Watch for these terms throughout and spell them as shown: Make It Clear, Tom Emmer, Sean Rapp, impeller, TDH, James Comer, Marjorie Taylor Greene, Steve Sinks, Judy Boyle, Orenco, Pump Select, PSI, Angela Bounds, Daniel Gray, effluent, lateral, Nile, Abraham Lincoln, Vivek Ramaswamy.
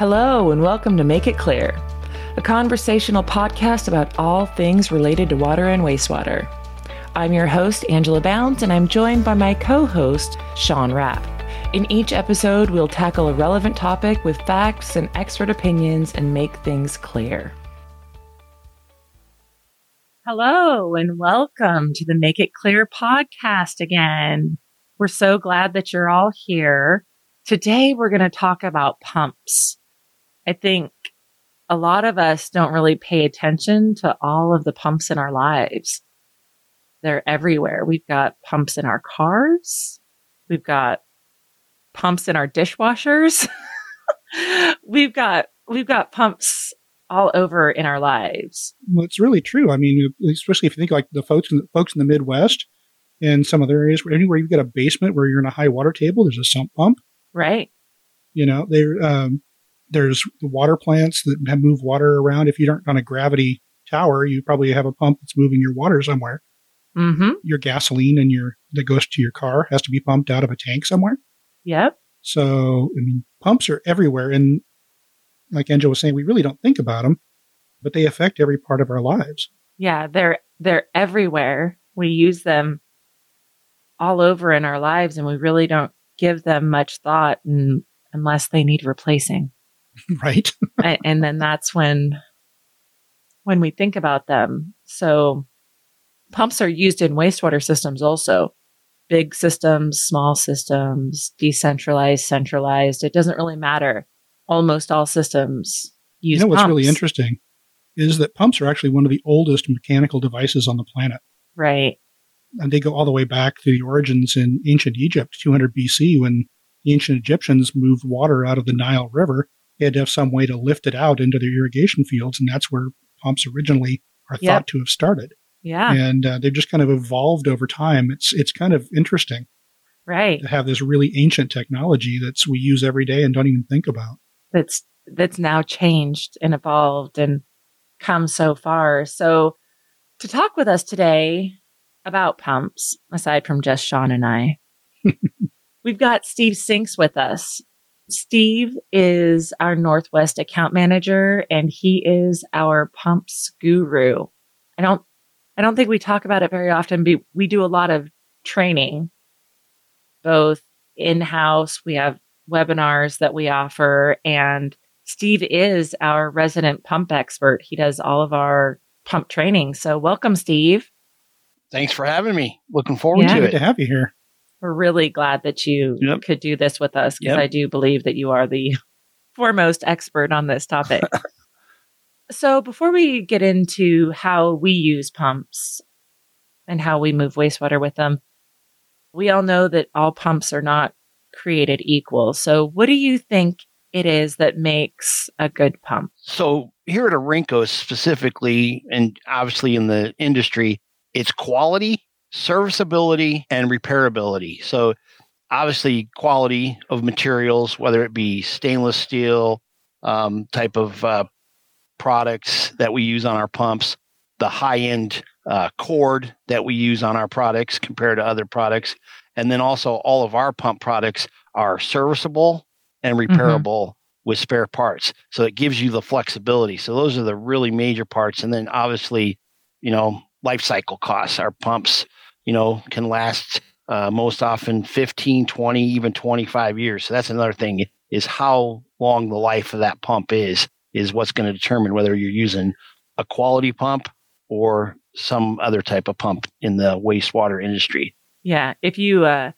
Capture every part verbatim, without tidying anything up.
Hello, and welcome to Make It Clear, a conversational podcast about all things related to water and wastewater. I'm your host, Angela Bounds, and I'm joined by my co-host, Sean Rapp. In each episode, we'll tackle a relevant topic with facts and expert opinions and make things clear. Hello, and welcome to the Make It Clear podcast again. We're so glad that you're all here. Today, we're going to talk about pumps. I think a lot of us don't really pay attention to all of the pumps in our lives. They're everywhere. We've got pumps in our cars. We've got pumps in our dishwashers. we've got we've got pumps all over in our lives. Well, it's really true. I mean, especially if you think like the folks in the, folks in the Midwest and some other areas, where anywhere you've got a basement where you're in a high water table, there's a sump pump. Right. You know, there um, there's the water plants that move water around. If you aren't on a gravity tower, you probably have a pump that's moving your water somewhere. Mm-hmm. Your gasoline and your that goes to your car has to be pumped out of a tank somewhere. Yep. So, I mean, pumps are everywhere. And like Angela was saying, we really don't think about them, but they affect every part of our lives. Yeah, they're they're everywhere. We use them all over in our lives, and we really don't give them much thought and, unless they need replacing. Right. and, and then that's when when we think about them. So pumps are used in wastewater systems also. Big systems, small systems, decentralized, centralized. It doesn't really matter. Almost all systems use pumps. You know what's pumps. really interesting is that pumps are actually one of the oldest mechanical devices on the planet. Right. And they go all the way back to the origins in ancient Egypt, two hundred B C, when the ancient Egyptians moved water out of the Nile River. They had to have some way to lift it out into their irrigation fields, and that's where pumps originally are yep. thought to have started. Yeah. And uh, they've just kind of evolved over time. It's it's kind of interesting. Right. To have this really ancient technology that's we use every day and don't even think about. That's that's now changed and evolved and come so far. So to talk with us today about pumps, aside from just Sean and I, we've got Steve Sinks with us. Steve is our Northwest account manager, and he is our pumps guru. I don't I don't think we talk about it very often, but we do a lot of training, both in-house. We have webinars that we offer, and Steve is our resident pump expert. He does all of our pump training. So welcome, Steve. Thanks for having me. Looking forward yeah. to it. Good to have you here. We're really glad that you yep. could do this with us, because yep. I do believe that you are the foremost expert on this topic. So before we get into how we use pumps and how we move wastewater with them, we all know that all pumps are not created equal. So what do you think it is that makes a good pump? So here at Orenco specifically, and obviously in the industry, it's quality, serviceability, and repairability. So obviously quality of materials, whether it be stainless steel um, type of uh products that we use on our pumps, the high-end uh, cord that we use on our products compared to other products. And then also all of our pump products are serviceable and repairable mm-hmm. with spare parts. So it gives you the flexibility. So those are the really major parts. And then obviously, you know, life cycle costs. Our pumps, you know, can last uh, most often fifteen, twenty, even twenty-five years. So that's another thing, is how long the life of that pump is. is what's going to determine whether you're using a quality pump or some other type of pump in the wastewater industry. Yeah. If you, uh,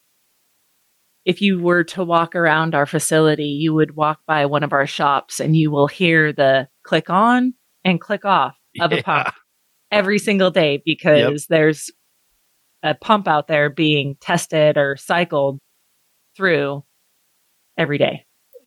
if you were to walk around our facility, you would walk by one of our shops and you will hear the click on and click off of yeah. a pump every single day, because yep. there's a pump out there being tested or cycled through every day.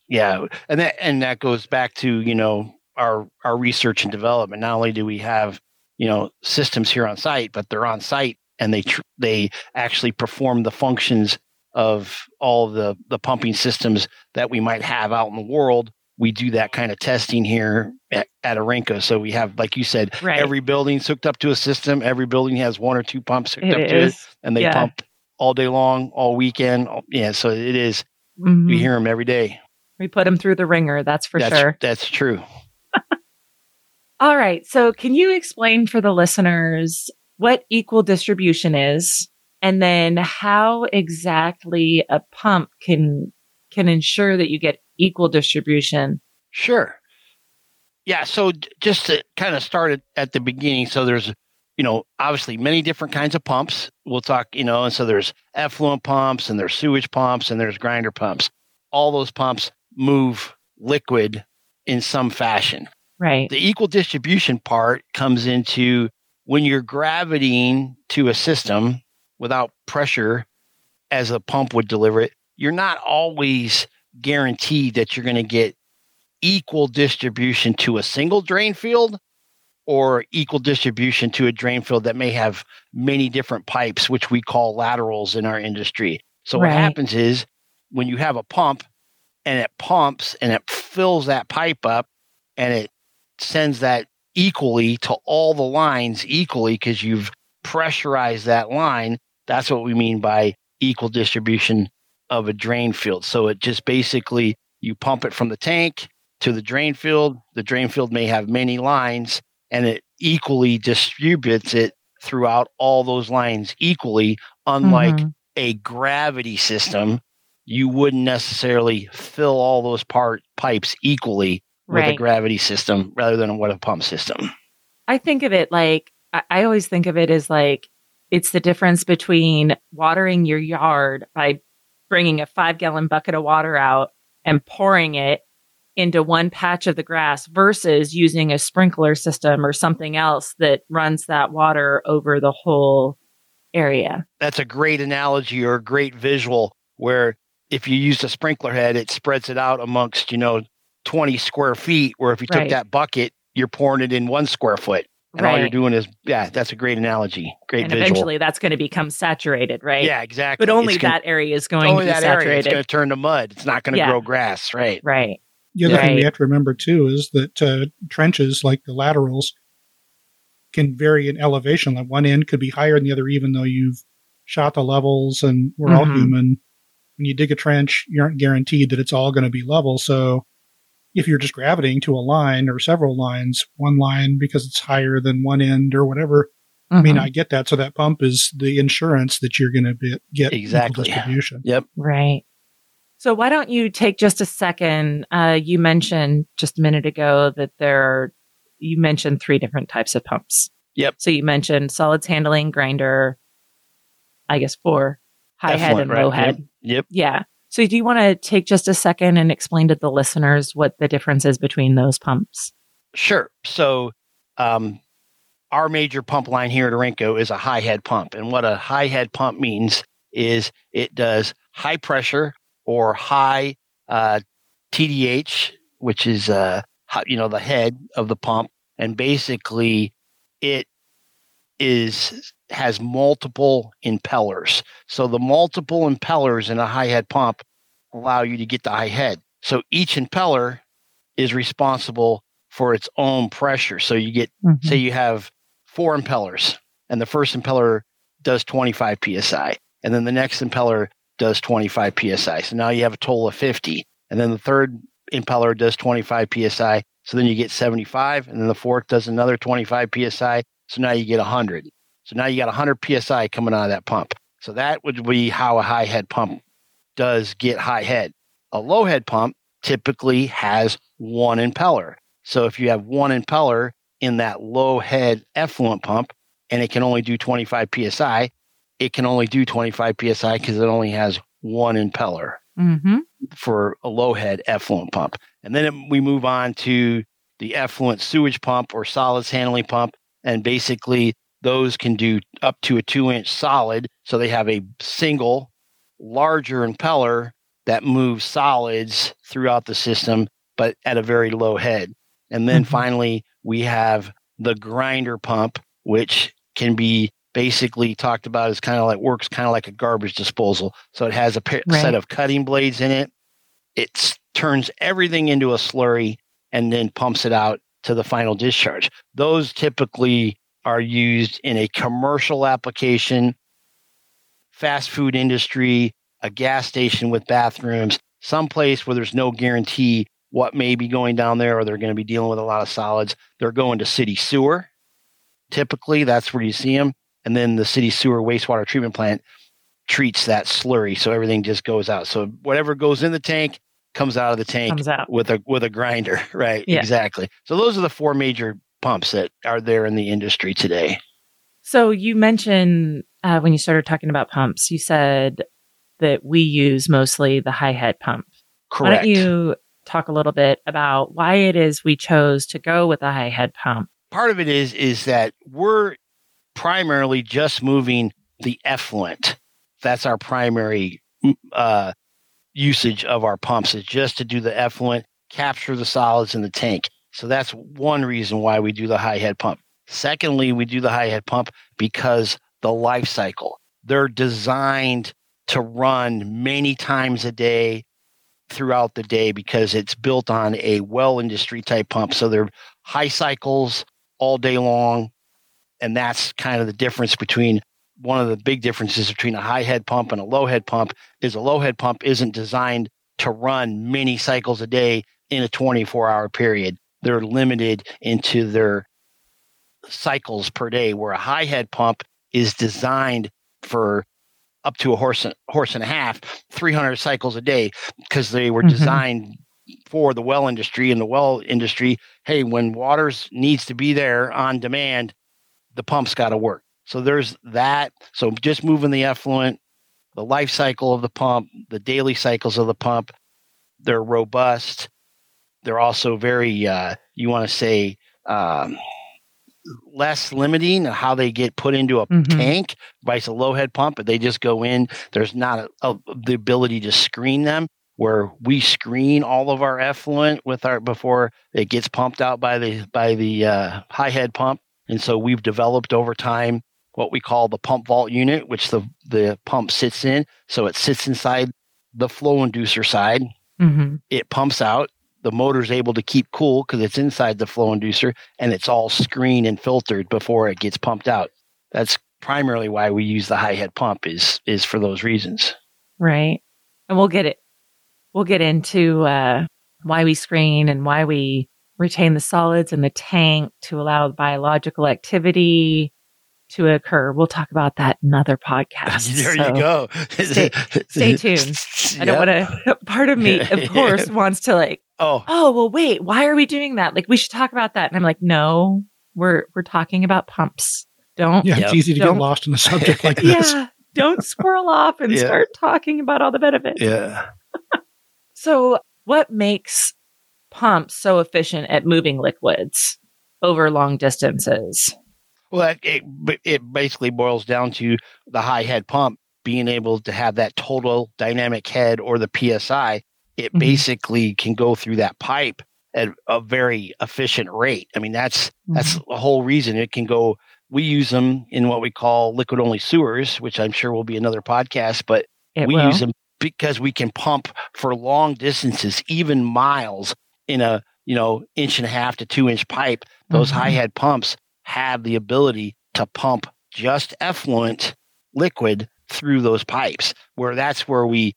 Yeah. And that, and that goes back to, you know, our, our research and development. Not only do we have, you know, systems here on site, but they're on site and they, tr- they actually perform the functions of all the, the pumping systems that we might have out in the world. We do that kind of testing here at, at Orenco. So we have, like you said, right. every building's hooked up to a system. Every building has one or two pumps hooked it up is. to it, and they yeah. pump all day long, all weekend. All, yeah. So it is, mm-hmm. we hear them every day. We put him through the ringer, that's for that's, sure. That's true. All right. So can you explain for the listeners what equal distribution is, and then how exactly a pump can can ensure that you get equal distribution? Sure. Yeah. So just to kind of start at, at the beginning. So there's, you know, obviously many different kinds of pumps. We'll talk, you know, and so there's effluent pumps and there's sewage pumps and there's grinder pumps. All those pumps move liquid in some fashion. Right. The equal distribution part comes into when you're gravitating to a system without pressure, as a pump would deliver it, you're not always guaranteed that you're going to get equal distribution to a single drain field or equal distribution to a drain field that may have many different pipes, which we call laterals in our industry. So right. What happens is when you have a pump and it pumps and it fills that pipe up and it sends that equally to all the lines equally because you've pressurized that line, that's what we mean by equal distribution of a drain field. So it just basically, you pump it from the tank to the drain field. The drain field may have many lines, and it equally distributes it throughout all those lines equally. Unlike mm-hmm. a gravity system, you wouldn't necessarily fill all those part pipes equally with right. a gravity system rather than what a pump system. I think of it like, I always think of it as like, it's the difference between watering your yard by bringing a five gallon bucket of water out and pouring it into one patch of the grass versus using a sprinkler system or something else that runs that water over the whole area. That's a great analogy or a great visual, where if you use a sprinkler head, it spreads it out amongst, you know, twenty square feet, where if you right. took that bucket, you're pouring it in one square foot. And right. all you're doing is, yeah, that's a great analogy. Great and visual. Eventually that's going to become saturated, right? Yeah, exactly. But only gonna, that area is going only to be that saturated. Area, it's going to turn to mud. It's not going to yeah. grow grass, right? Right. The other right. thing we have to remember, too, is that uh, trenches, like the laterals, can vary in elevation. Like one end could be higher than the other, even though you've shot the levels, and we're mm-hmm. all human. When you dig a trench, you aren't guaranteed that it's all going to be level. So if you're just gravitating to a line or several lines, one line, because it's higher than one end or whatever, mm-hmm. I mean, I get that. So that pump is the insurance that you're going to get exactly distribution. Yep. Right. So why don't you take just a second? Uh, you mentioned just a minute ago that there are, you mentioned three different types of pumps. Yep. So you mentioned solids handling, grinder, I guess four, high head and low head. Yep. Yeah. So do you want to take just a second and explain to the listeners what the difference is between those pumps? Sure. So um, our major pump line here at Orenco is a high head pump. And what a high head pump means is it does high pressure or high uh, T D H, which is, uh, you know, the head of the pump. And basically it is... has multiple impellers. So the multiple impellers in a high head pump allow you to get the high head. So each impeller is responsible for its own pressure. So you get, mm-hmm. say you have four impellers, and the first impeller does twenty-five P S I. And then the next impeller does twenty-five P S I. So now you have a total of fifty. And then the third impeller does twenty-five P S I. So then you get seventy-five. And then the fourth does another twenty-five P S I. So now you get one hundred. So now you got one hundred P S I coming out of that pump. So that would be how a high head pump does get high head. A low head pump typically has one impeller. So if you have one impeller in that low head effluent pump and it can only do twenty-five P S I, it can only do twenty-five P S I because it only has one impeller mm-hmm. for a low head effluent pump. And then it, we move on to the effluent sewage pump or solids handling pump. And basically, those can do up to a two-inch solid, so they have a single larger impeller that moves solids throughout the system, but at a very low head. And then mm-hmm. finally, we have the grinder pump, which can be basically talked about as kind of like works kind of like a garbage disposal. So it has a pa- right. set of cutting blades in it. It turns everything into a slurry and then pumps it out to the final discharge. Those typically are used in a commercial application, fast food industry, a gas station with bathrooms, someplace where there's no guarantee what may be going down there, or they're going to be dealing with a lot of solids. They're going to city sewer. Typically, that's where you see them. And then the city sewer wastewater treatment plant treats that slurry, so everything just goes out. So whatever goes in the tank comes out of the tank with a with a grinder, right? Yeah. Exactly. So those are the four major pumps that are there in the industry today. So you mentioned uh, when you started talking about pumps, you said that we use mostly the high head pump. Correct. Why don't you talk a little bit about why it is we chose to go with a high head pump? Part of it is is that we're primarily just moving the effluent. That's our primary uh, usage of our pumps, is just to do the effluent, capture the solids in the tank. So that's one reason why we do the high head pump. Secondly, we do the high head pump because the life cycle, they're designed to run many times a day throughout the day because it's built on a well industry type pump. So they're high cycles all day long. And that's kind of the difference between one of the big differences between a high head pump and a low head pump is a low head pump isn't designed to run many cycles a day in a twenty-four hour period. They're limited into their cycles per day, where a high head pump is designed for up to a horse and, horse and a half, three hundred cycles a day, because they were mm-hmm. designed for the well industry. And the well industry, hey, when water needs to be there on demand, the pump's got to work. So there's that. So just moving the effluent, the life cycle of the pump, the daily cycles of the pump, they're robust. They're also very, uh, you want to say, um, less limiting how they get put into a mm-hmm. tank. By a low head pump, but they just go in. There's not a, a, the ability to screen them, where we screen all of our effluent with our before it gets pumped out by the by the uh, high head pump. And so we've developed over time what we call the pump vault unit, which the, the pump sits in. So it sits inside the flow inducer side. Mm-hmm. It pumps out. The motor's able to keep cool because it's inside the flow inducer, and it's all screened and filtered before it gets pumped out. That's primarily why we use the high head pump, is is for those reasons. Right. And we'll get it. We'll get into uh, why we screen and why we retain the solids in the tank to allow biological activity to occur. We'll talk about that in another podcast. There so you go. stay, stay tuned. I don't yep. want to, part of me, of course, wants to like, oh, oh, well, wait, why are we doing that? Like, we should talk about that. And I'm like, no, we're, we're talking about pumps. Don't. Yeah, yep. It's easy to don't, get lost in a subject like this. Yeah, don't squirrel off and yeah. start talking about all the benefits. Yeah. So what makes pumps so efficient at moving liquids over long distances? Well, it, it basically boils down to the high head pump being able to have that total dynamic head, or the P S I. It mm-hmm. basically can go through that pipe at a very efficient rate. I mean, that's mm-hmm. that's the whole reason it can go. We use them in what we call liquid-only sewers, which I'm sure will be another podcast, but it we will. use them because we can pump for long distances, even miles, in a, you know, inch and a half to two inch pipe. Those mm-hmm. high head pumps have the ability to pump just effluent liquid through those pipes, where that's where we,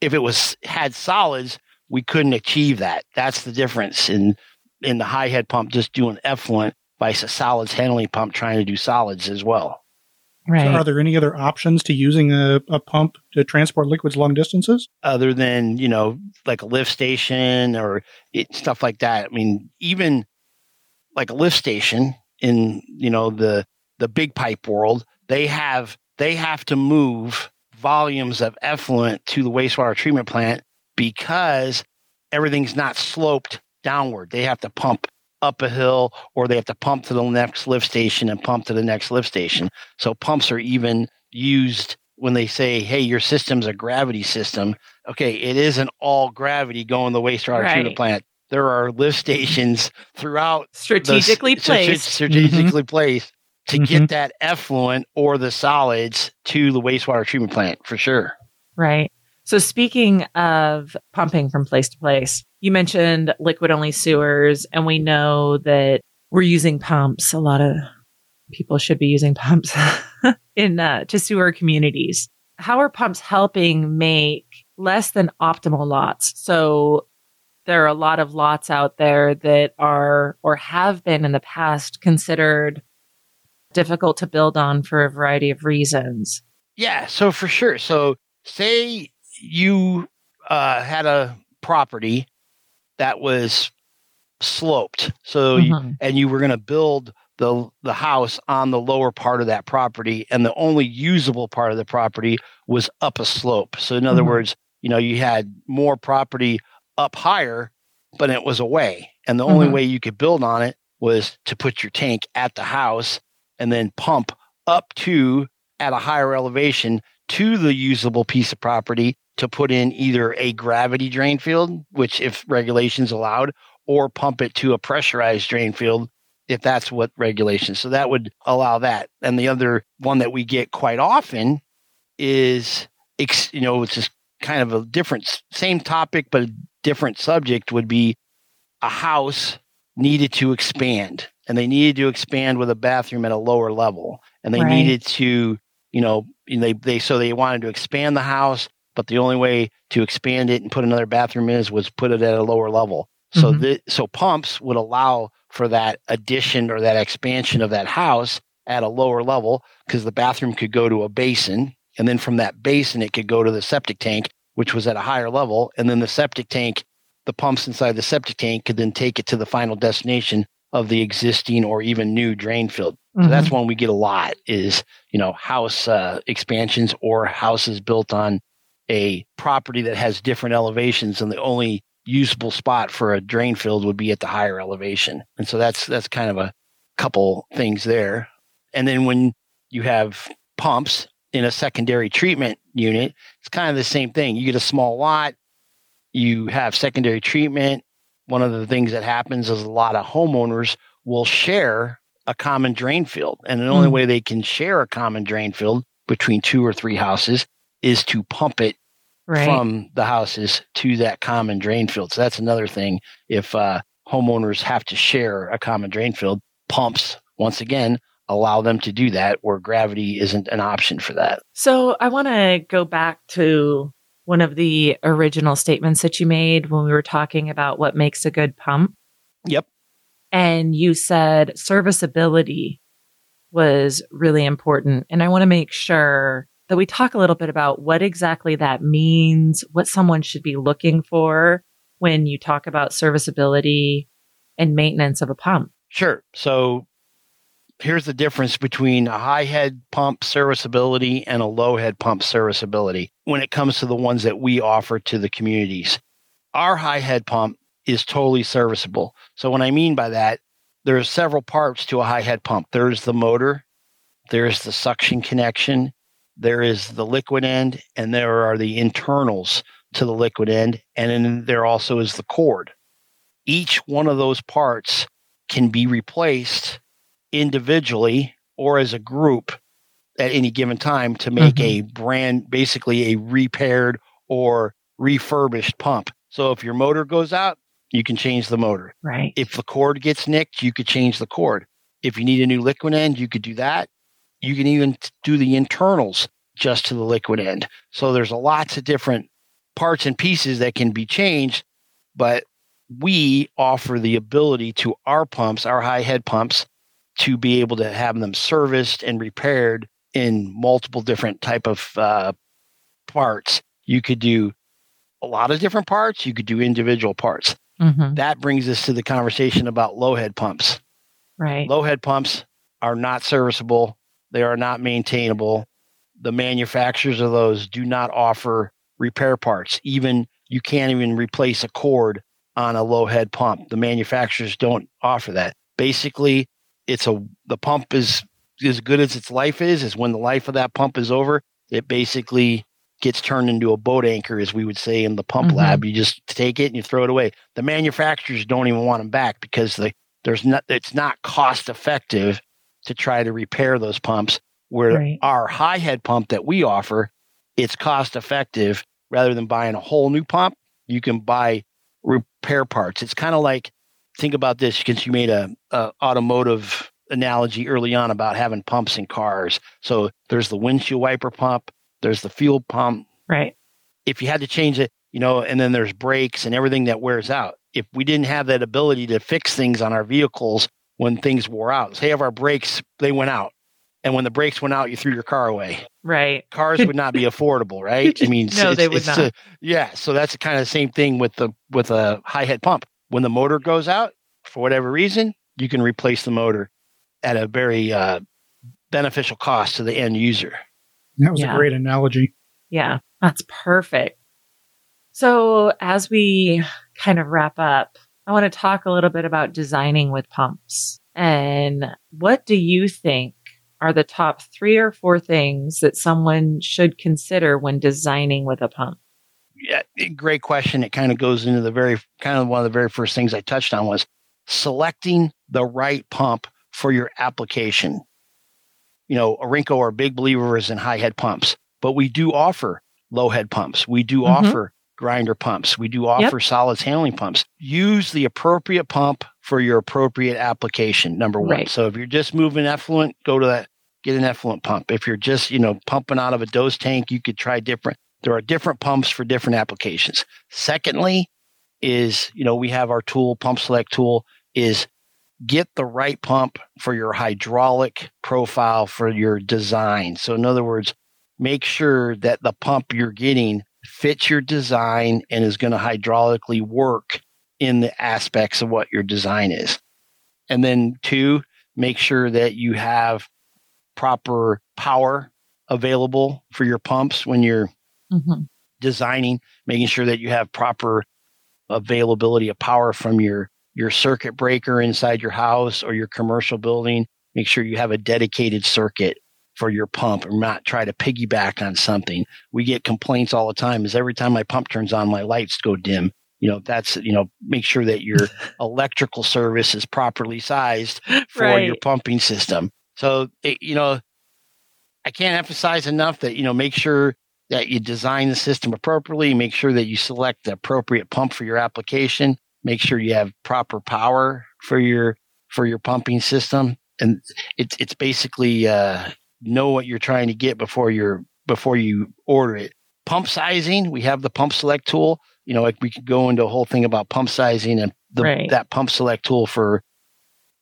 if it was had solids, we couldn't achieve that. That's the difference in, in the high head pump just doing effluent vice a solids handling pump trying to do solids as well. Right. So are there any other options to using a, a pump to transport liquids long distances? Other than, you know, like a lift station or it, stuff like that. I mean, even like a lift station in, you know, the, the big pipe world, they have, they have to move volumes of effluent to the wastewater treatment plant because everything's not sloped downward. They have to pump up a hill, or they have to pump to the next lift station and pump to the next lift station. So pumps are even used when they say, hey, your system's a gravity system. Okay, it isn't all gravity going the wastewater right. treatment plant. There are lift stations throughout. Strategically the, placed. Strategically mm-hmm. placed to mm-hmm. get that effluent or the solids to the wastewater treatment plant, for sure. Right. So speaking of pumping from place to place, you mentioned liquid-only sewers, and we know that we're using pumps. A lot of people should be using pumps in uh, to sewer communities. How are pumps helping make less than optimal lots. So there are a lot of lots out there that are or have been in the past considered difficult to build on for a variety of reasons. Yeah, so for sure. So say you uh, had a property that was sloped. So mm-hmm. you, and you were going to build the the house on the lower part of that property, and the only usable part of the property was up a slope. So in other mm-hmm. words, you know, you had more property up higher, but it was away. And the mm-hmm. only way you could build on it was to put your tank at the house and then pump up to at a higher elevation to the usable piece of property to put in either a gravity drain field, which if regulations allowed, or pump it to a pressurized drain field, if that's what regulations. So that would allow that. And the other one that we get quite often is, you know, it's just kind of a different, same topic, but a different subject would be a house needed to expand. And they needed to expand with a bathroom at a lower level. And they right. needed to, you know, they they so they wanted to expand the house, but the only way to expand it and put another bathroom in is was put it at a lower level. So mm-hmm. the, so pumps would allow for that addition or that expansion of that house at a lower level, because the bathroom could go to a basin. And then from that basin, it could go to the septic tank, which was at a higher level. And then the septic tank, the pumps inside the septic tank could then take it to the final destination of the existing or even new drain field. Mm-hmm. So that's one we get a lot is, you know, house uh, expansions or houses built on a property that has different elevations, and the only usable spot for a drain field would be at the higher elevation. And so that's that's kind of a couple things there. And then when you have pumps in a secondary treatment unit, it's kind of the same thing. You get a small lot, you have secondary treatment. One of the things that happens is a lot of homeowners will share a common drain field. And the only mm-hmm. way they can share a common drain field between two or three houses is to pump it right. from the houses to that common drain field. So that's another thing. If uh, homeowners have to share a common drain field, pumps, once again, allow them to do that where gravity isn't an option for that. So I want to go back to one of the original statements that you made when we were talking about what makes a good pump. Yep. And you said serviceability was really important. And I want to make sure that we talk a little bit about what exactly that means, what someone should be looking for when you talk about serviceability and maintenance of a pump. Sure. So here's the difference between a high head pump serviceability and a low head pump serviceability when it comes to the ones that we offer to the communities. Our high head pump is totally serviceable. So what I mean by that, there are several parts to a high head pump. There's the motor, there's the suction connection, there is the liquid end, and there are the internals to the liquid end, and then there also is the cord. Each one of those parts can be replaced individually or as a group at any given time to make mm-hmm. a brand, basically a repaired or refurbished pump. So if your motor goes out, you can change the motor. Right. If the cord gets nicked, you could change the cord. If you need a new liquid end, you could do that. You can even t- do the internals just to the liquid end. So there's lots of different parts and pieces that can be changed, but we offer the ability to our pumps, our high head pumps, to be able to have them serviced and repaired in multiple different type of uh, parts. You could do a lot of different parts. You could do individual parts. Mm-hmm. That brings us to the conversation about low head pumps. Right. Low head pumps are not serviceable. They are not maintainable. The manufacturers of those do not offer repair parts. Even you can't even replace a cord on a low head pump. The manufacturers don't offer that. Basically, It's a the pump is as good as its life is, is when the life of that pump is over, it basically gets turned into a boat anchor, as we would say in the pump mm-hmm. lab. You just take it and you throw it away. The manufacturers don't even want them back because they, there's not it's not cost effective to try to repair those pumps. Where right. our high head pump that we offer, it's cost effective. Rather than buying a whole new pump, you can buy repair parts. It's kind of like, think about this, because you made a, a automotive analogy early on about having pumps in cars. So there's the windshield wiper pump, there's the fuel pump. Right. if you had to change it, you know, and then there's brakes and everything that wears out. If we didn't have that ability to fix things on our vehicles when things wore out, say if our brakes, they went out. And when the brakes went out, you threw your car away. Right. Cars would not be affordable, right? I mean, no, it's, they would it's not. A, yeah. So that's the kind of the same thing with the with a high head pump. When the motor goes out, for whatever reason, you can replace the motor at a very uh, beneficial cost to the end user. That was yeah. a great analogy. Yeah, that's perfect. So as we kind of wrap up, I want to talk a little bit about designing with pumps. And what do you think are the top three or four things that someone should consider when designing with a pump? Yeah, great question. It kind of goes into the very, kind of one of the very first things I touched on was selecting the right pump for your application. You know, Orenco are big believers in high head pumps, but we do offer low head pumps. We do mm-hmm. offer grinder pumps. We do offer yep. solids handling pumps. Use the appropriate pump for your appropriate application, number one. Right. So if you're just moving effluent, go to that, get an effluent pump. If you're just, you know, pumping out of a dose tank, you could try different. There are different pumps for different applications. Secondly is, you know, we have our tool, Pump Select tool, is get the right pump for your hydraulic profile for your design. So in other words, make sure that the pump you're getting fits your design and is going to hydraulically work in the aspects of what your design is. And then two, make sure that you have proper power available for your pumps when you're mm-hmm. designing, making sure that you have proper availability of power from your, your circuit breaker inside your house or your commercial building. Make sure you have a dedicated circuit for your pump and not try to piggyback on something. We get complaints all the time is every time my pump turns on, my lights go dim. You know, that's, you know, make sure that your electrical service is properly sized for right. your pumping system. So, it, you know, I can't emphasize enough that, you know, make sure that you design the system appropriately, make sure that you select the appropriate pump for your application, make sure you have proper power for your, for your pumping system. And it's, it's basically uh, know what you're trying to get before you're, before you order it. Pump sizing, we have the Pump Select tool. You know, like we could go into a whole thing about pump sizing and the, right. that Pump Select tool for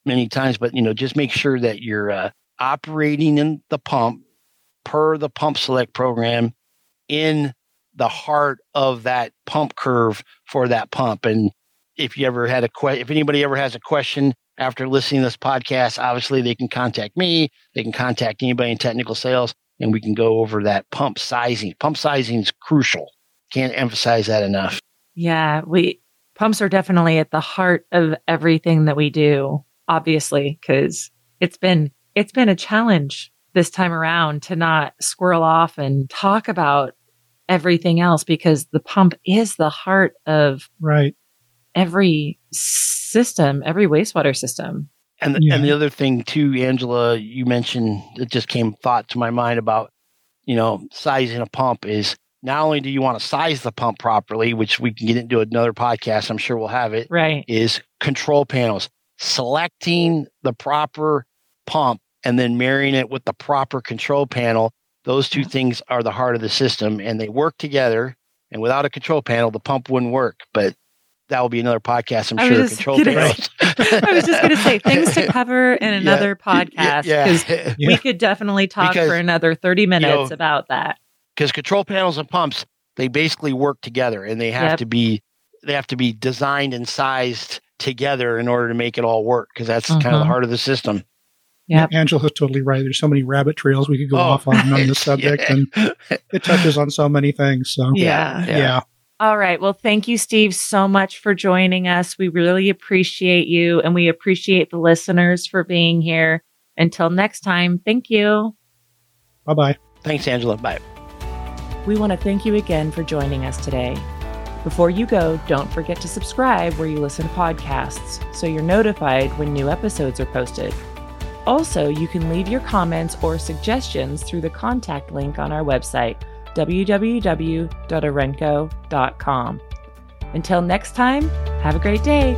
many times, but, you know, just make sure that you're uh, operating in the pump per the Pump Select program in the heart of that pump curve for that pump. And if you ever had a que- if anybody ever has a question after listening to this podcast, obviously they can contact me, they can contact anybody in technical sales, and we can go over that pump sizing. Pump sizing is crucial. Can't emphasize that enough. Yeah, we pumps are definitely at the heart of everything that we do, obviously, because it's been it's been a challenge this time around to not squirrel off and talk about everything else, because the pump is the heart of right. every system, every wastewater system. And the, yeah. and the other thing too, Angela, you mentioned, it just came thought to my mind about, you know, sizing a pump is not only do you want to size the pump properly, which we can get into another podcast, I'm sure we'll have it, right. is control panels. Selecting the proper pump and then marrying it with the proper control panel, those two yeah. things are the heart of the system, and they work together. And without a control panel, the pump wouldn't work. But that will be another podcast, I'm I sure. Control panels. I was just going to say, things to cover in another yeah. podcast, because yeah. yeah. we could definitely talk because, for another thirty minutes you know, about that. Because control panels and pumps, they basically work together, and they have yep. to be they have to be designed and sized together in order to make it all work, because that's uh-huh. kind of the heart of the system. Yep. Yeah, Angela's totally right. There's so many rabbit trails we could go oh. off on on the subject, yeah. and it touches on so many things. So yeah. yeah, yeah. All right. Well, thank you, Steve, so much for joining us. We really appreciate you, and we appreciate the listeners for being here. Until next time, thank you. Bye-bye. Thanks, Angela. Bye. We want to thank you again for joining us today. Before you go, don't forget to subscribe where you listen to podcasts so you're notified when new episodes are posted. Also, you can leave your comments or suggestions through the contact link on our website, w w w dot orenco dot com. Until next time, have a great day.